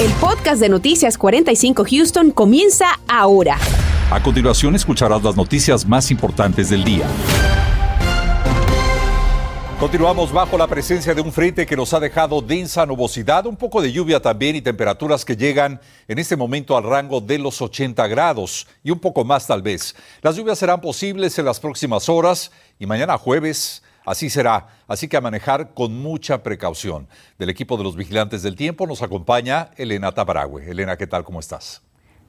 El podcast de Noticias 45 Houston comienza ahora. A continuación escucharás las noticias más importantes del día. Continuamos bajo la presencia de un frente que nos ha dejado densa nubosidad, un poco de lluvia también y temperaturas que llegan en este momento al rango de los 80 grados y un poco más tal vez. Las lluvias serán posibles en las próximas horas y mañana jueves así será, así que a manejar con mucha precaución. Del equipo de los vigilantes del tiempo nos acompaña Elena Taparagüe. Elena, ¿qué tal? ¿Cómo estás?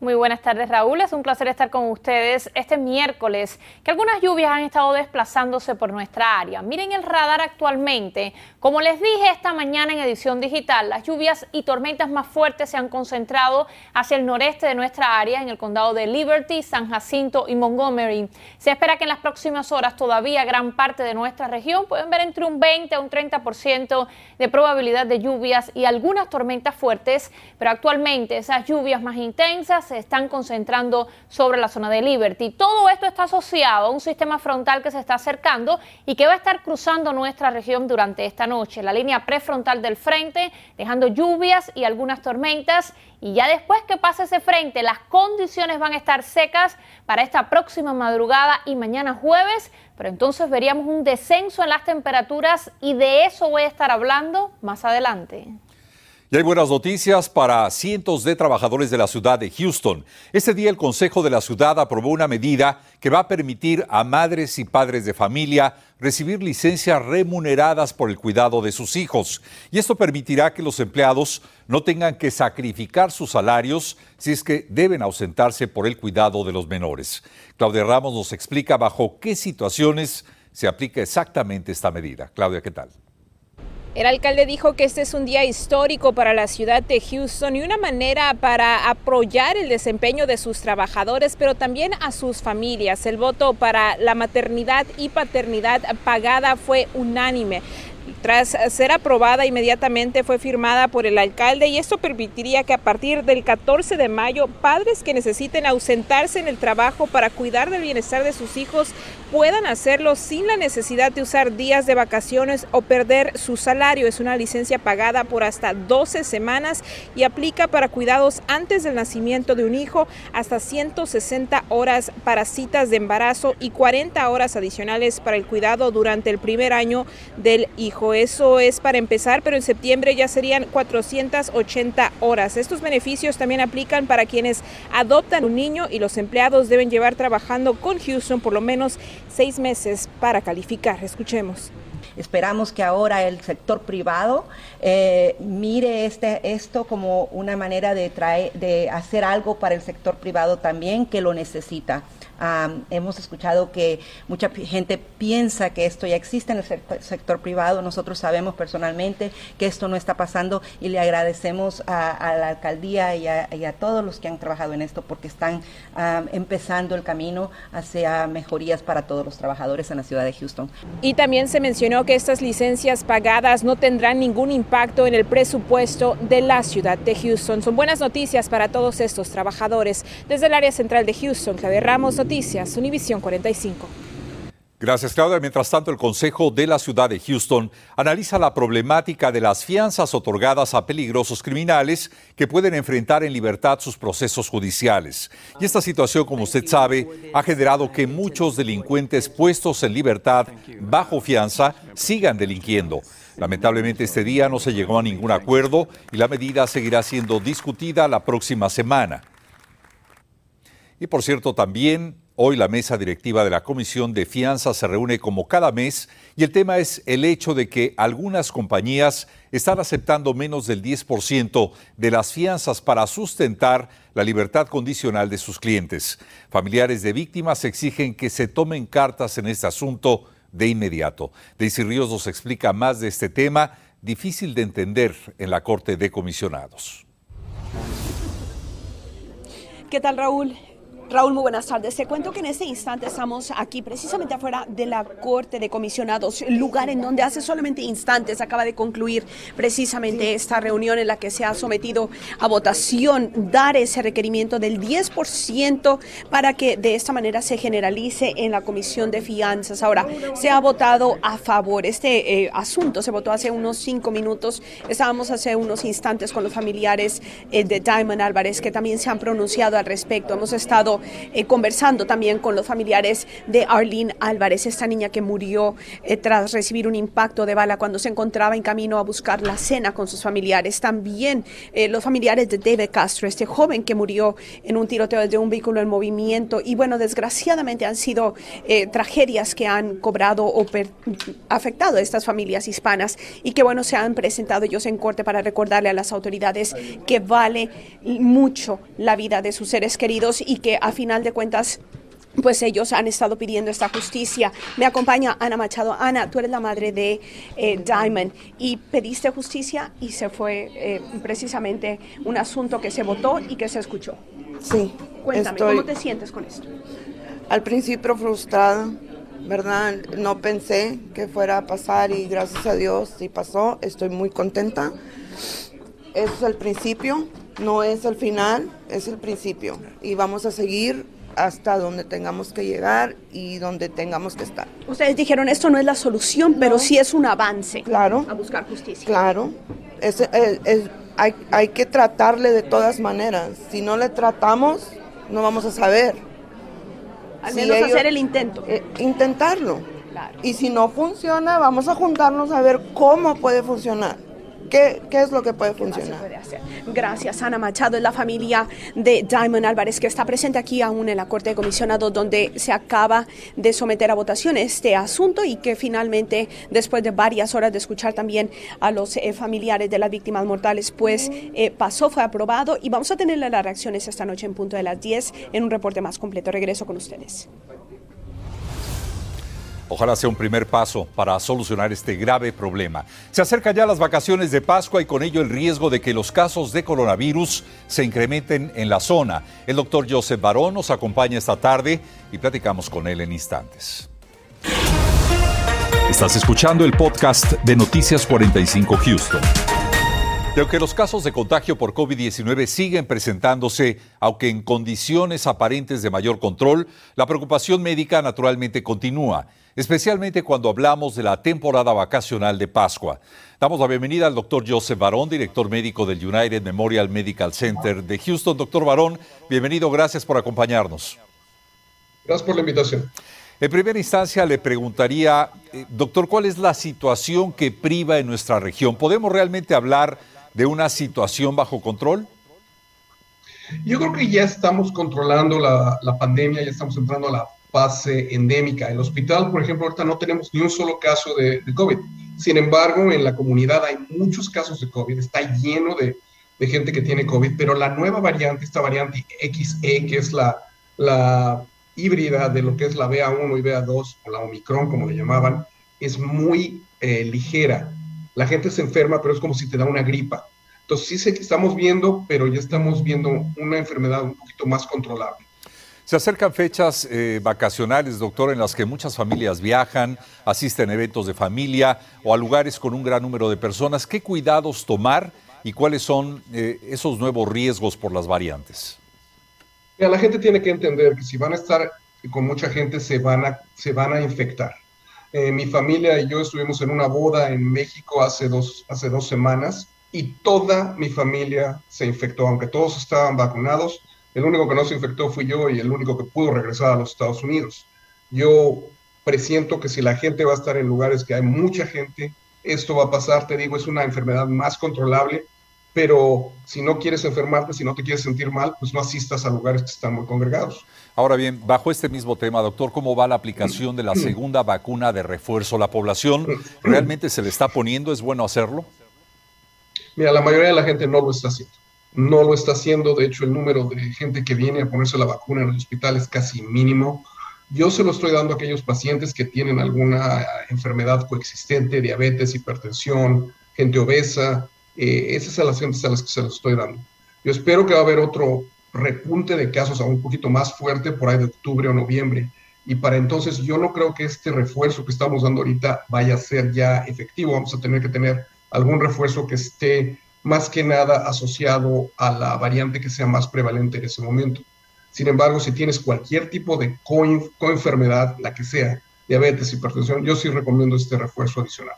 Muy buenas tardes, Raúl. Es un placer estar con ustedes este miércoles, que algunas lluvias han estado desplazándose por nuestra área. Miren el radar actualmente. Como les dije esta mañana en edición digital, las lluvias y tormentas más fuertes se han concentrado hacia el noreste de nuestra área, en el condado de Liberty, San Jacinto y Montgomery. Se espera que en las próximas horas todavía gran parte de nuestra región pueden ver entre un 20 a un 30% de probabilidad de lluvias y algunas tormentas fuertes, pero actualmente esas lluvias más intensas se están concentrando sobre la zona de Liberty. Todo esto está asociado a un sistema frontal que se está acercando y que va a estar cruzando nuestra región durante esta noche. La línea prefrontal del frente, dejando lluvias y algunas tormentas. Y ya después que pase ese frente, las condiciones van a estar secas para esta próxima madrugada y mañana jueves, pero entonces veríamos un descenso en las temperaturas y de eso voy a estar hablando más adelante. Y hay buenas noticias para cientos de trabajadores de la ciudad de Houston. Este día el Consejo de la Ciudad aprobó una medida que va a permitir a madres y padres de familia recibir licencias remuneradas por el cuidado de sus hijos. Y esto permitirá que los empleados no tengan que sacrificar sus salarios si es que deben ausentarse por el cuidado de los menores. Claudia Ramos nos explica bajo qué situaciones se aplica exactamente esta medida. Claudia, ¿qué tal? El alcalde dijo que este es un día histórico para la ciudad de Houston y una manera para apoyar el desempeño de sus trabajadores, pero también a sus familias. El voto para la maternidad y paternidad pagada fue unánime. Tras ser aprobada, inmediatamente fue firmada por el alcalde y esto permitiría que a partir del 14 de mayo, padres que necesiten ausentarse en el trabajo para cuidar del bienestar de sus hijos puedan hacerlo sin la necesidad de usar días de vacaciones o perder su salario. Es una licencia pagada por hasta 12 semanas y aplica para cuidados antes del nacimiento de un hijo, hasta 160 horas para citas de embarazo y 40 horas adicionales para el cuidado durante el primer año del hijo. Eso es para empezar, pero en septiembre ya serían 480 horas. Estos beneficios también aplican para quienes adoptan un niño y los empleados deben llevar trabajando con Houston por lo menos 6 meses para calificar. Escuchemos. Esperamos que ahora el sector privado mire esto como una manera de hacer algo para el sector privado también que lo necesita. Hemos escuchado que mucha gente piensa que esto ya existe en el sector privado. Nosotros sabemos personalmente que esto no está pasando y le agradecemos a la alcaldía y a todos los que han trabajado en esto porque están empezando el camino hacia mejorías para todos los trabajadores en la ciudad de Houston. Y también se mencionó que estas licencias pagadas no tendrán ningún impacto en el presupuesto de la ciudad de Houston. Son buenas noticias para todos estos trabajadores. Desde el área central de Houston, Javier Ramos, Noticias, Univisión 45. Gracias, Claudia. Mientras tanto, el Consejo de la Ciudad de Houston analiza la problemática de las fianzas otorgadas a peligrosos criminales que pueden enfrentar en libertad sus procesos judiciales. Y esta situación, como usted sabe, ha generado que muchos delincuentes puestos en libertad bajo fianza sigan delinquiendo. Lamentablemente este día no se llegó a ningún acuerdo y la medida seguirá siendo discutida la próxima semana. Y por cierto, también hoy la mesa directiva de la Comisión de Fianza se reúne como cada mes y el tema es el hecho de que algunas compañías están aceptando menos del 10% de las fianzas para sustentar la libertad condicional de sus clientes. Familiares de víctimas exigen que se tomen cartas en este asunto de inmediato. Daisy Ríos nos explica más de este tema, difícil de entender en la Corte de Comisionados. ¿Qué tal, Raúl? Raúl, muy buenas tardes. Te cuento que en este instante estamos aquí, precisamente afuera de la Corte de Comisionados, lugar en donde hace solamente instantes acaba de concluir precisamente esta reunión en la que se ha sometido a votación dar ese requerimiento del 10% para que de esta manera se generalice en la Comisión de Fianzas. Ahora, se ha votado a favor. Este asunto se votó hace unos 5 minutos. Estábamos hace unos instantes con los familiares de Diamond Álvarez, que también se han pronunciado al respecto. Hemos estado conversando también con los familiares de Arlene Álvarez, esta niña que murió tras recibir un impacto de bala cuando se encontraba en camino a buscar la cena con sus familiares. También los familiares de David Castro, este joven que murió en un tiroteo de un vehículo en movimiento. Y bueno, desgraciadamente han sido tragedias que han cobrado o afectado a estas familias hispanas y que bueno, se han presentado ellos en corte para recordarle a las autoridades que vale mucho la vida de sus seres queridos y que a final de cuentas, pues ellos han estado pidiendo esta justicia. Me acompaña Ana Machado. Ana, tú eres la madre de Diamond y pediste justicia y se fue precisamente un asunto que se votó y que se escuchó. Sí. Cuéntame, ¿cómo te sientes con esto? Al principio frustrada, ¿verdad? No pensé que fuera a pasar y gracias a Dios sí pasó. Estoy muy contenta. Eso es el principio. No es el final, es el principio y vamos a seguir hasta donde tengamos que llegar y donde tengamos que estar. Ustedes dijeron esto no es la solución, pero sí es un avance, claro, a buscar justicia. Claro, hay que tratarle de todas maneras, si no le tratamos no vamos a saber. Al menos si ellos, hacer el intento. Intentarlo, claro. Y si no funciona vamos a juntarnos a ver cómo puede funcionar. ¿Qué es lo que puede funcionar? Puede hacer. Gracias, Ana Machado. Es la familia de Diamond Álvarez que está presente aquí aún en la Corte de Comisionados, donde se acaba de someter a votación este asunto y que finalmente, después de varias horas de escuchar también a los familiares de las víctimas mortales, pues pasó, fue aprobado y vamos a tener las reacciones esta noche en punto de las 10 en un reporte más completo. Regreso con ustedes. Ojalá sea un primer paso para solucionar este grave problema. Se acercan ya las vacaciones de Pascua y con ello el riesgo de que los casos de coronavirus se incrementen en la zona. El doctor Joseph Varon nos acompaña esta tarde y platicamos con él en instantes. Estás escuchando el podcast de Noticias 45 Houston. Y aunque los casos de contagio por COVID-19 siguen presentándose, aunque en condiciones aparentes de mayor control, la preocupación médica naturalmente continúa, especialmente cuando hablamos de la temporada vacacional de Pascua. Damos la bienvenida al doctor Joseph Varon, director médico del United Memorial Medical Center de Houston. Doctor Varon, bienvenido, gracias por acompañarnos. Gracias por la invitación. En primera instancia le preguntaría, doctor, ¿cuál es la situación que priva en nuestra región? ¿Podemos realmente hablar de una situación bajo control? Yo creo que ya estamos controlando la pandemia, ya estamos entrando a la fase endémica. En el hospital, por ejemplo, ahorita no tenemos ni un solo caso de COVID. Sin embargo, en la comunidad hay muchos casos de COVID, está lleno de gente que tiene COVID, pero la nueva variante, esta variante XE, que es la híbrida de lo que es la BA1 y BA2, o la Omicron, como le llamaban, es muy ligera. La gente se enferma, pero es como si te da una gripa. Entonces sí sé que estamos viendo, pero ya estamos viendo una enfermedad un poquito más controlable. Se acercan fechas vacacionales, doctor, en las que muchas familias viajan, asisten a eventos de familia o a lugares con un gran número de personas. ¿Qué cuidados tomar y cuáles son esos nuevos riesgos por las variantes? Mira, la gente tiene que entender que si van a estar con mucha gente se van a infectar. Mi familia y yo estuvimos en una boda en México hace dos semanas y toda mi familia se infectó, aunque todos estaban vacunados. El único que no se infectó fui yo y el único que pudo regresar a los Estados Unidos. Yo presiento que si la gente va a estar en lugares que hay mucha gente, esto va a pasar. Te digo, es una enfermedad más controlable, pero si no quieres enfermarte, si no te quieres sentir mal, pues no asistas a lugares que están muy congregados. Ahora bien, bajo este mismo tema, doctor, ¿cómo va la aplicación de la segunda vacuna de refuerzo? ¿La población realmente se le está poniendo? ¿Es bueno hacerlo? Mira, la mayoría de la gente no lo está haciendo. No lo está haciendo. De hecho, el número de gente que viene a ponerse la vacuna en el hospital es casi mínimo. Yo se lo estoy dando a aquellos pacientes que tienen alguna enfermedad coexistente, diabetes, hipertensión, gente obesa. Esas son las gentes a las que se los estoy dando. Yo espero que va a haber otro repunte de casos aún un poquito más fuerte por ahí de octubre o noviembre. Y para entonces yo no creo que este refuerzo que estamos dando ahorita vaya a ser ya efectivo. Vamos a tener que tener algún refuerzo que esté más que nada asociado a la variante que sea más prevalente en ese momento. Sin embargo, si tienes cualquier tipo de coenfermedad, la que sea, diabetes, hipertensión, yo sí recomiendo este refuerzo adicional.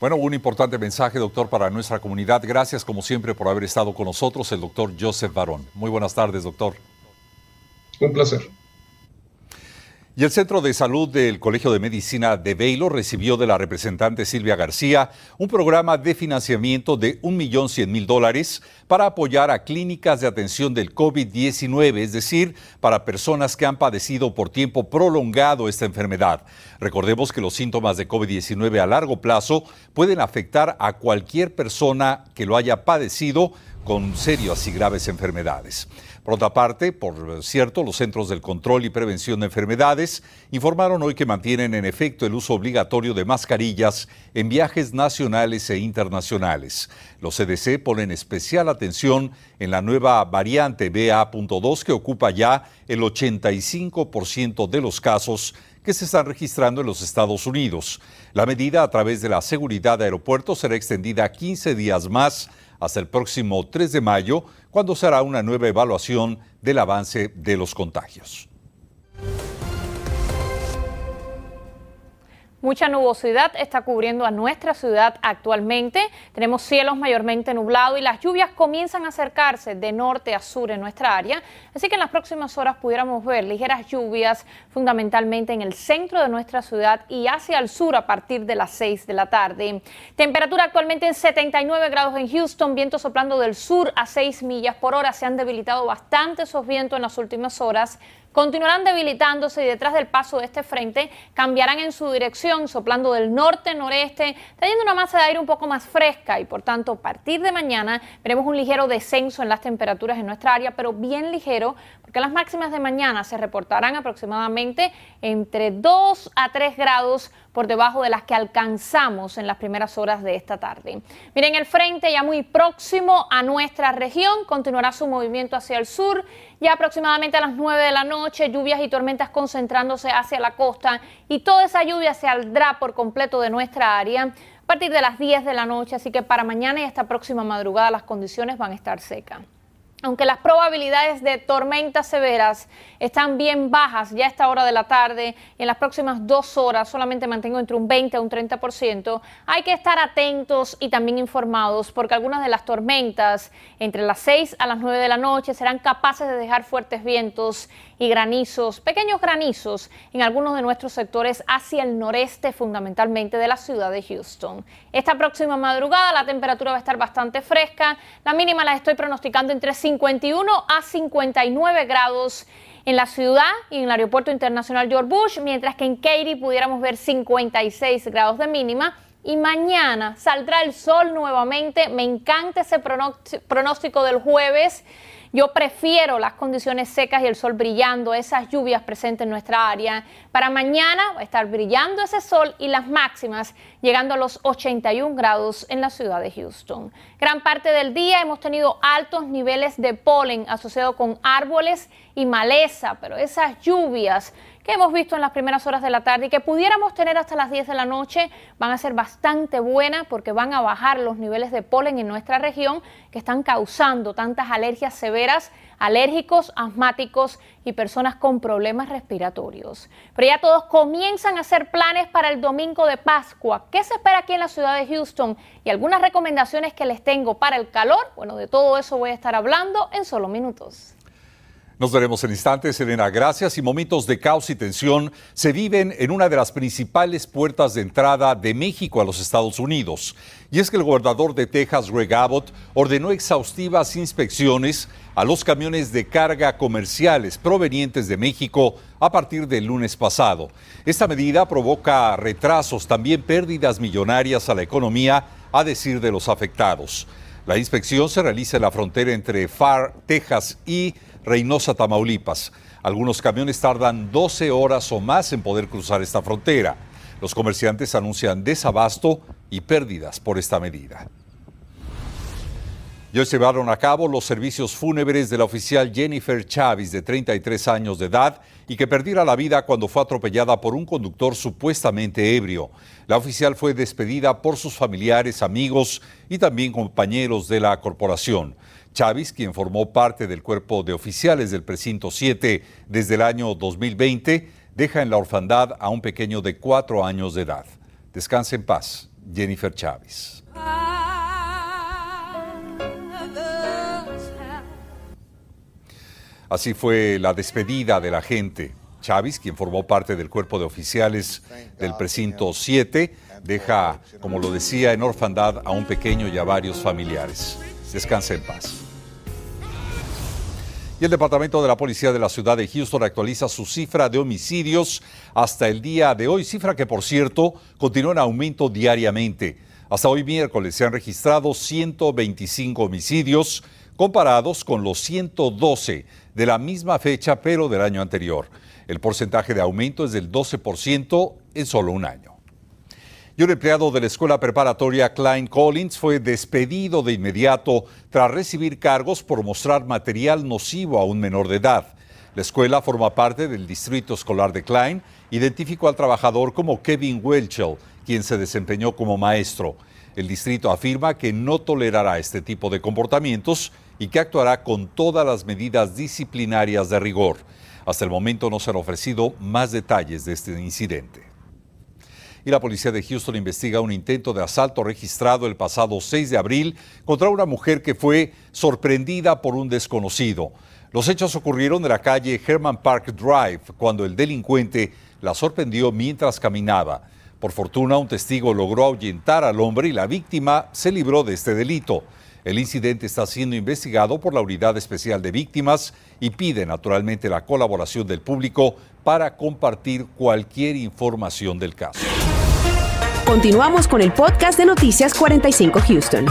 Bueno, un importante mensaje, doctor, para nuestra comunidad. Gracias, como siempre, por haber estado con nosotros, el doctor Joseph Varon. Muy buenas tardes, doctor. Un placer. Y el Centro de Salud del Colegio de Medicina de Baylor recibió de la representante Silvia García un programa de financiamiento de $1.100.000 para apoyar a clínicas de atención del COVID-19, es decir, para personas que han padecido por tiempo prolongado esta enfermedad. Recordemos que los síntomas de COVID-19 a largo plazo pueden afectar a cualquier persona que lo haya padecido con serias y graves enfermedades. Por otra parte, por cierto, los Centros del Control y Prevención de Enfermedades informaron hoy que mantienen en efecto el uso obligatorio de mascarillas en viajes nacionales e internacionales. Los CDC ponen especial atención en la nueva variante BA.2 que ocupa ya el 85% de los casos que se están registrando en los Estados Unidos. La medida a través de la seguridad de aeropuertos será extendida a 15 días más hasta el próximo 3 de mayo, cuando se hará una nueva evaluación del avance de los contagios. Mucha nubosidad está cubriendo a nuestra ciudad actualmente. Tenemos cielos mayormente nublados y las lluvias comienzan a acercarse de norte a sur en nuestra área. Así que en las próximas horas pudiéramos ver ligeras lluvias, fundamentalmente en el centro de nuestra ciudad y hacia el sur a partir de las 6 de la tarde. Temperatura actualmente en 79 grados en Houston, viento soplando del sur a 6 millas por hora. Se han debilitado bastante esos vientos en las últimas horas. Continuarán debilitándose y detrás del paso de este frente cambiarán en su dirección, soplando del norte-noreste, trayendo una masa de aire un poco más fresca y por tanto a partir de mañana veremos un ligero descenso en las temperaturas en nuestra área, pero bien ligero, porque las máximas de mañana se reportarán aproximadamente entre 2 a 3 grados por debajo de las que alcanzamos en las primeras horas de esta tarde. Miren, el frente ya muy próximo a nuestra región, continuará su movimiento hacia el sur, ya aproximadamente a las 9 de la noche, lluvias y tormentas concentrándose hacia la costa y toda esa lluvia se saldrá por completo de nuestra área a partir de las 10 de la noche, así que para mañana y esta próxima madrugada las condiciones van a estar secas. Aunque las probabilidades de tormentas severas están bien bajas ya a esta hora de la tarde, en las próximas 2 horas solamente mantengo entre un 20 a un 30%, hay que estar atentos y también informados porque algunas de las tormentas entre las 6 a las 9 de la noche serán capaces de dejar fuertes vientos y granizos, pequeños granizos en algunos de nuestros sectores hacia el noreste fundamentalmente de la ciudad de Houston. Esta próxima madrugada la temperatura va a estar bastante fresca, la mínima la estoy pronosticando entre 51 a 59 grados en la ciudad y en el aeropuerto internacional George Bush, mientras que en Katy pudiéramos ver 56 grados de mínima. Y mañana saldrá el sol nuevamente. Me encanta ese pronóstico del jueves. Yo prefiero las condiciones secas y el sol brillando, esas lluvias presentes en nuestra área. Para mañana va a estar brillando ese sol y las máximas llegando a los 81 grados en la ciudad de Houston. Gran parte del día hemos tenido altos niveles de polen asociado con árboles y maleza, pero esas lluvias que hemos visto en las primeras horas de la tarde y que pudiéramos tener hasta las 10 de la noche van a ser bastante buenas porque van a bajar los niveles de polen en nuestra región que están causando tantas alergias severas, alérgicos, asmáticos y personas con problemas respiratorios. Pero ya todos comienzan a hacer planes para el domingo de Pascua. ¿Qué se espera aquí en la ciudad de Houston? Y algunas recomendaciones que les tengo para el calor. Bueno, de todo eso voy a estar hablando en solo minutos. Nos veremos en instantes, Elena. Gracias. Y momentos de caos y tensión se viven en una de las principales puertas de entrada de México a los Estados Unidos. Y es que el gobernador de Texas, Greg Abbott, ordenó exhaustivas inspecciones a los camiones de carga comerciales provenientes de México a partir del lunes pasado. Esta medida provoca retrasos, también pérdidas millonarias a la economía, a decir de los afectados. La inspección se realiza en la frontera entre Far, Texas y Reynosa, Tamaulipas. Algunos camiones tardan 12 horas o más en poder cruzar esta frontera. Los comerciantes anuncian desabasto y pérdidas por esta medida. Ya se llevaron a cabo los servicios fúnebres de la oficial Jennifer Chávez, de 33 años de edad, y que perdiera la vida cuando fue atropellada por un conductor supuestamente ebrio. La oficial fue despedida por sus familiares, amigos y también compañeros de la corporación. Chávez, quien formó parte del cuerpo de oficiales del Precinto 7 desde el año 2020, deja en la orfandad a un pequeño de 4 años de edad. Descanse en paz, Jennifer Chávez. Así fue la despedida de la gente. Chávez, quien formó parte del cuerpo de oficiales del Precinto 7, deja, como lo decía, en orfandad a un pequeño y a varios familiares. Descanse en paz. Y el Departamento de la Policía de la Ciudad de Houston actualiza su cifra de homicidios hasta el día de hoy, cifra que, por cierto, continúa en aumento diariamente. Hasta hoy miércoles se han registrado 125 homicidios, comparados con los 112 de la misma fecha, pero del año anterior. El porcentaje de aumento es del 12% en solo un año. Y un empleado de la escuela preparatoria Klein Collins fue despedido de inmediato tras recibir cargos por mostrar material nocivo a un menor de edad. La escuela forma parte del Distrito Escolar de Klein. Identificó al trabajador como Kevin Welchell, quien se desempeñó como maestro. El distrito afirma que no tolerará este tipo de comportamientos y que actuará con todas las medidas disciplinarias de rigor. Hasta el momento no se han ofrecido más detalles de este incidente. Y la policía de Houston investiga un intento de asalto registrado el pasado 6 de abril contra una mujer que fue sorprendida por un desconocido. Los hechos ocurrieron en la calle Herman Park Drive, cuando el delincuente la sorprendió mientras caminaba. Por fortuna, un testigo logró ahuyentar al hombre y la víctima se libró de este delito. El incidente está siendo investigado por la Unidad Especial de Víctimas y pide naturalmente la colaboración del público para compartir cualquier información del caso. Continuamos con el podcast de Noticias 45 Houston.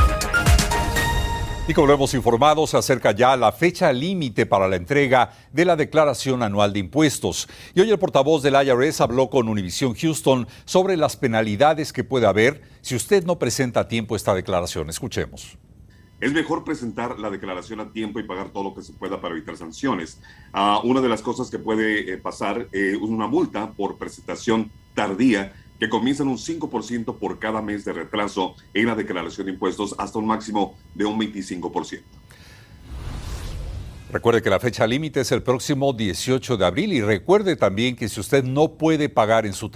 Y como lo hemos informado, se acerca ya la fecha límite para la entrega de la Declaración Anual de Impuestos. Y hoy el portavoz del IRS habló con Univisión Houston sobre las penalidades que puede haber si usted no presenta a tiempo esta declaración. Escuchemos. Es mejor presentar la declaración a tiempo y pagar todo lo que se pueda para evitar sanciones. Una de las cosas que puede pasar es una multa por presentación tardía, que comienzan un 5% por cada mes de retraso en la declaración de impuestos hasta un máximo de un 25%. Recuerde que la fecha límite es el próximo 18 de abril y recuerde también que si usted no puede pagar en su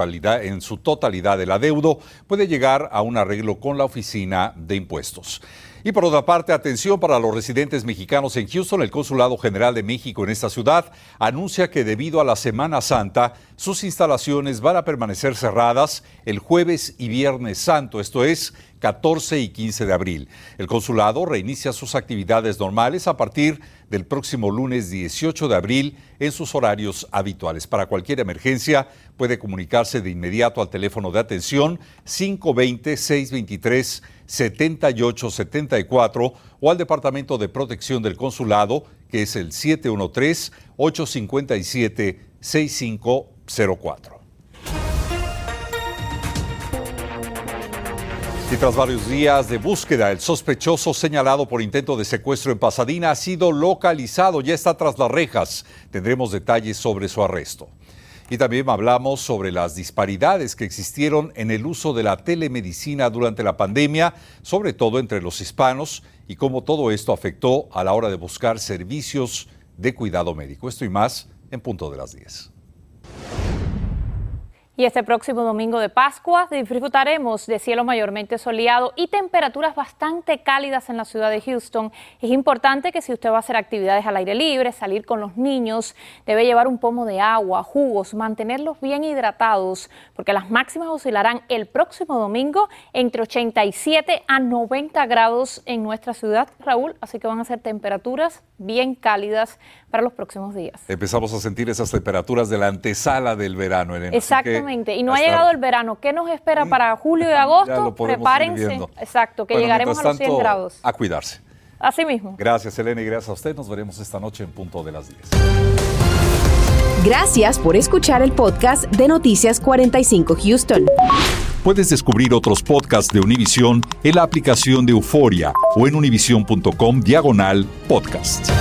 totalidad el adeudo, puede llegar a un arreglo con la Oficina de Impuestos. Y por otra parte, atención para los residentes mexicanos en Houston. El Consulado General de México en esta ciudad anuncia que debido a la Semana Santa, sus instalaciones van a permanecer cerradas el jueves y viernes santo, esto es 14 y 15 de abril. El consulado reinicia sus actividades normales a partir del próximo lunes 18 de abril en sus horarios habituales. Para cualquier emergencia, puede comunicarse de inmediato al teléfono de atención 520-623-7874 o al Departamento de Protección del Consulado, que es el 713-857-6504. Y tras varios días de búsqueda, el sospechoso señalado por intento de secuestro en Pasadena ha sido localizado, ya está tras las rejas. Tendremos detalles sobre su arresto. Y también hablamos sobre las disparidades que existieron en el uso de la telemedicina durante la pandemia, sobre todo entre los hispanos, y cómo todo esto afectó a la hora de buscar servicios de cuidado médico. Esto y más en punto de las 10. Y este próximo domingo de Pascua disfrutaremos de cielo mayormente soleado y temperaturas bastante cálidas en la ciudad de Houston. Es importante que si usted va a hacer actividades al aire libre, salir con los niños, debe llevar un pomo de agua, jugos, mantenerlos bien hidratados, porque las máximas oscilarán el próximo domingo entre 87 a 90 grados en nuestra ciudad, Raúl. Así que van a ser temperaturas bien cálidas para los próximos días. Empezamos a sentir esas temperaturas de la antesala del verano, Elena. Exactamente. Y no ha llegado el verano. ¿Qué nos espera para julio y agosto? Prepárense. Exacto, que bueno, llegaremos a los 100 grados. A cuidarse. Así mismo. Gracias, Elena, y gracias a usted. Nos veremos esta noche en punto de las 10. Gracias por escuchar el podcast de Noticias 45 Houston. Puedes descubrir otros podcasts de Univision en la aplicación de Euforia o en univision.com/podcast.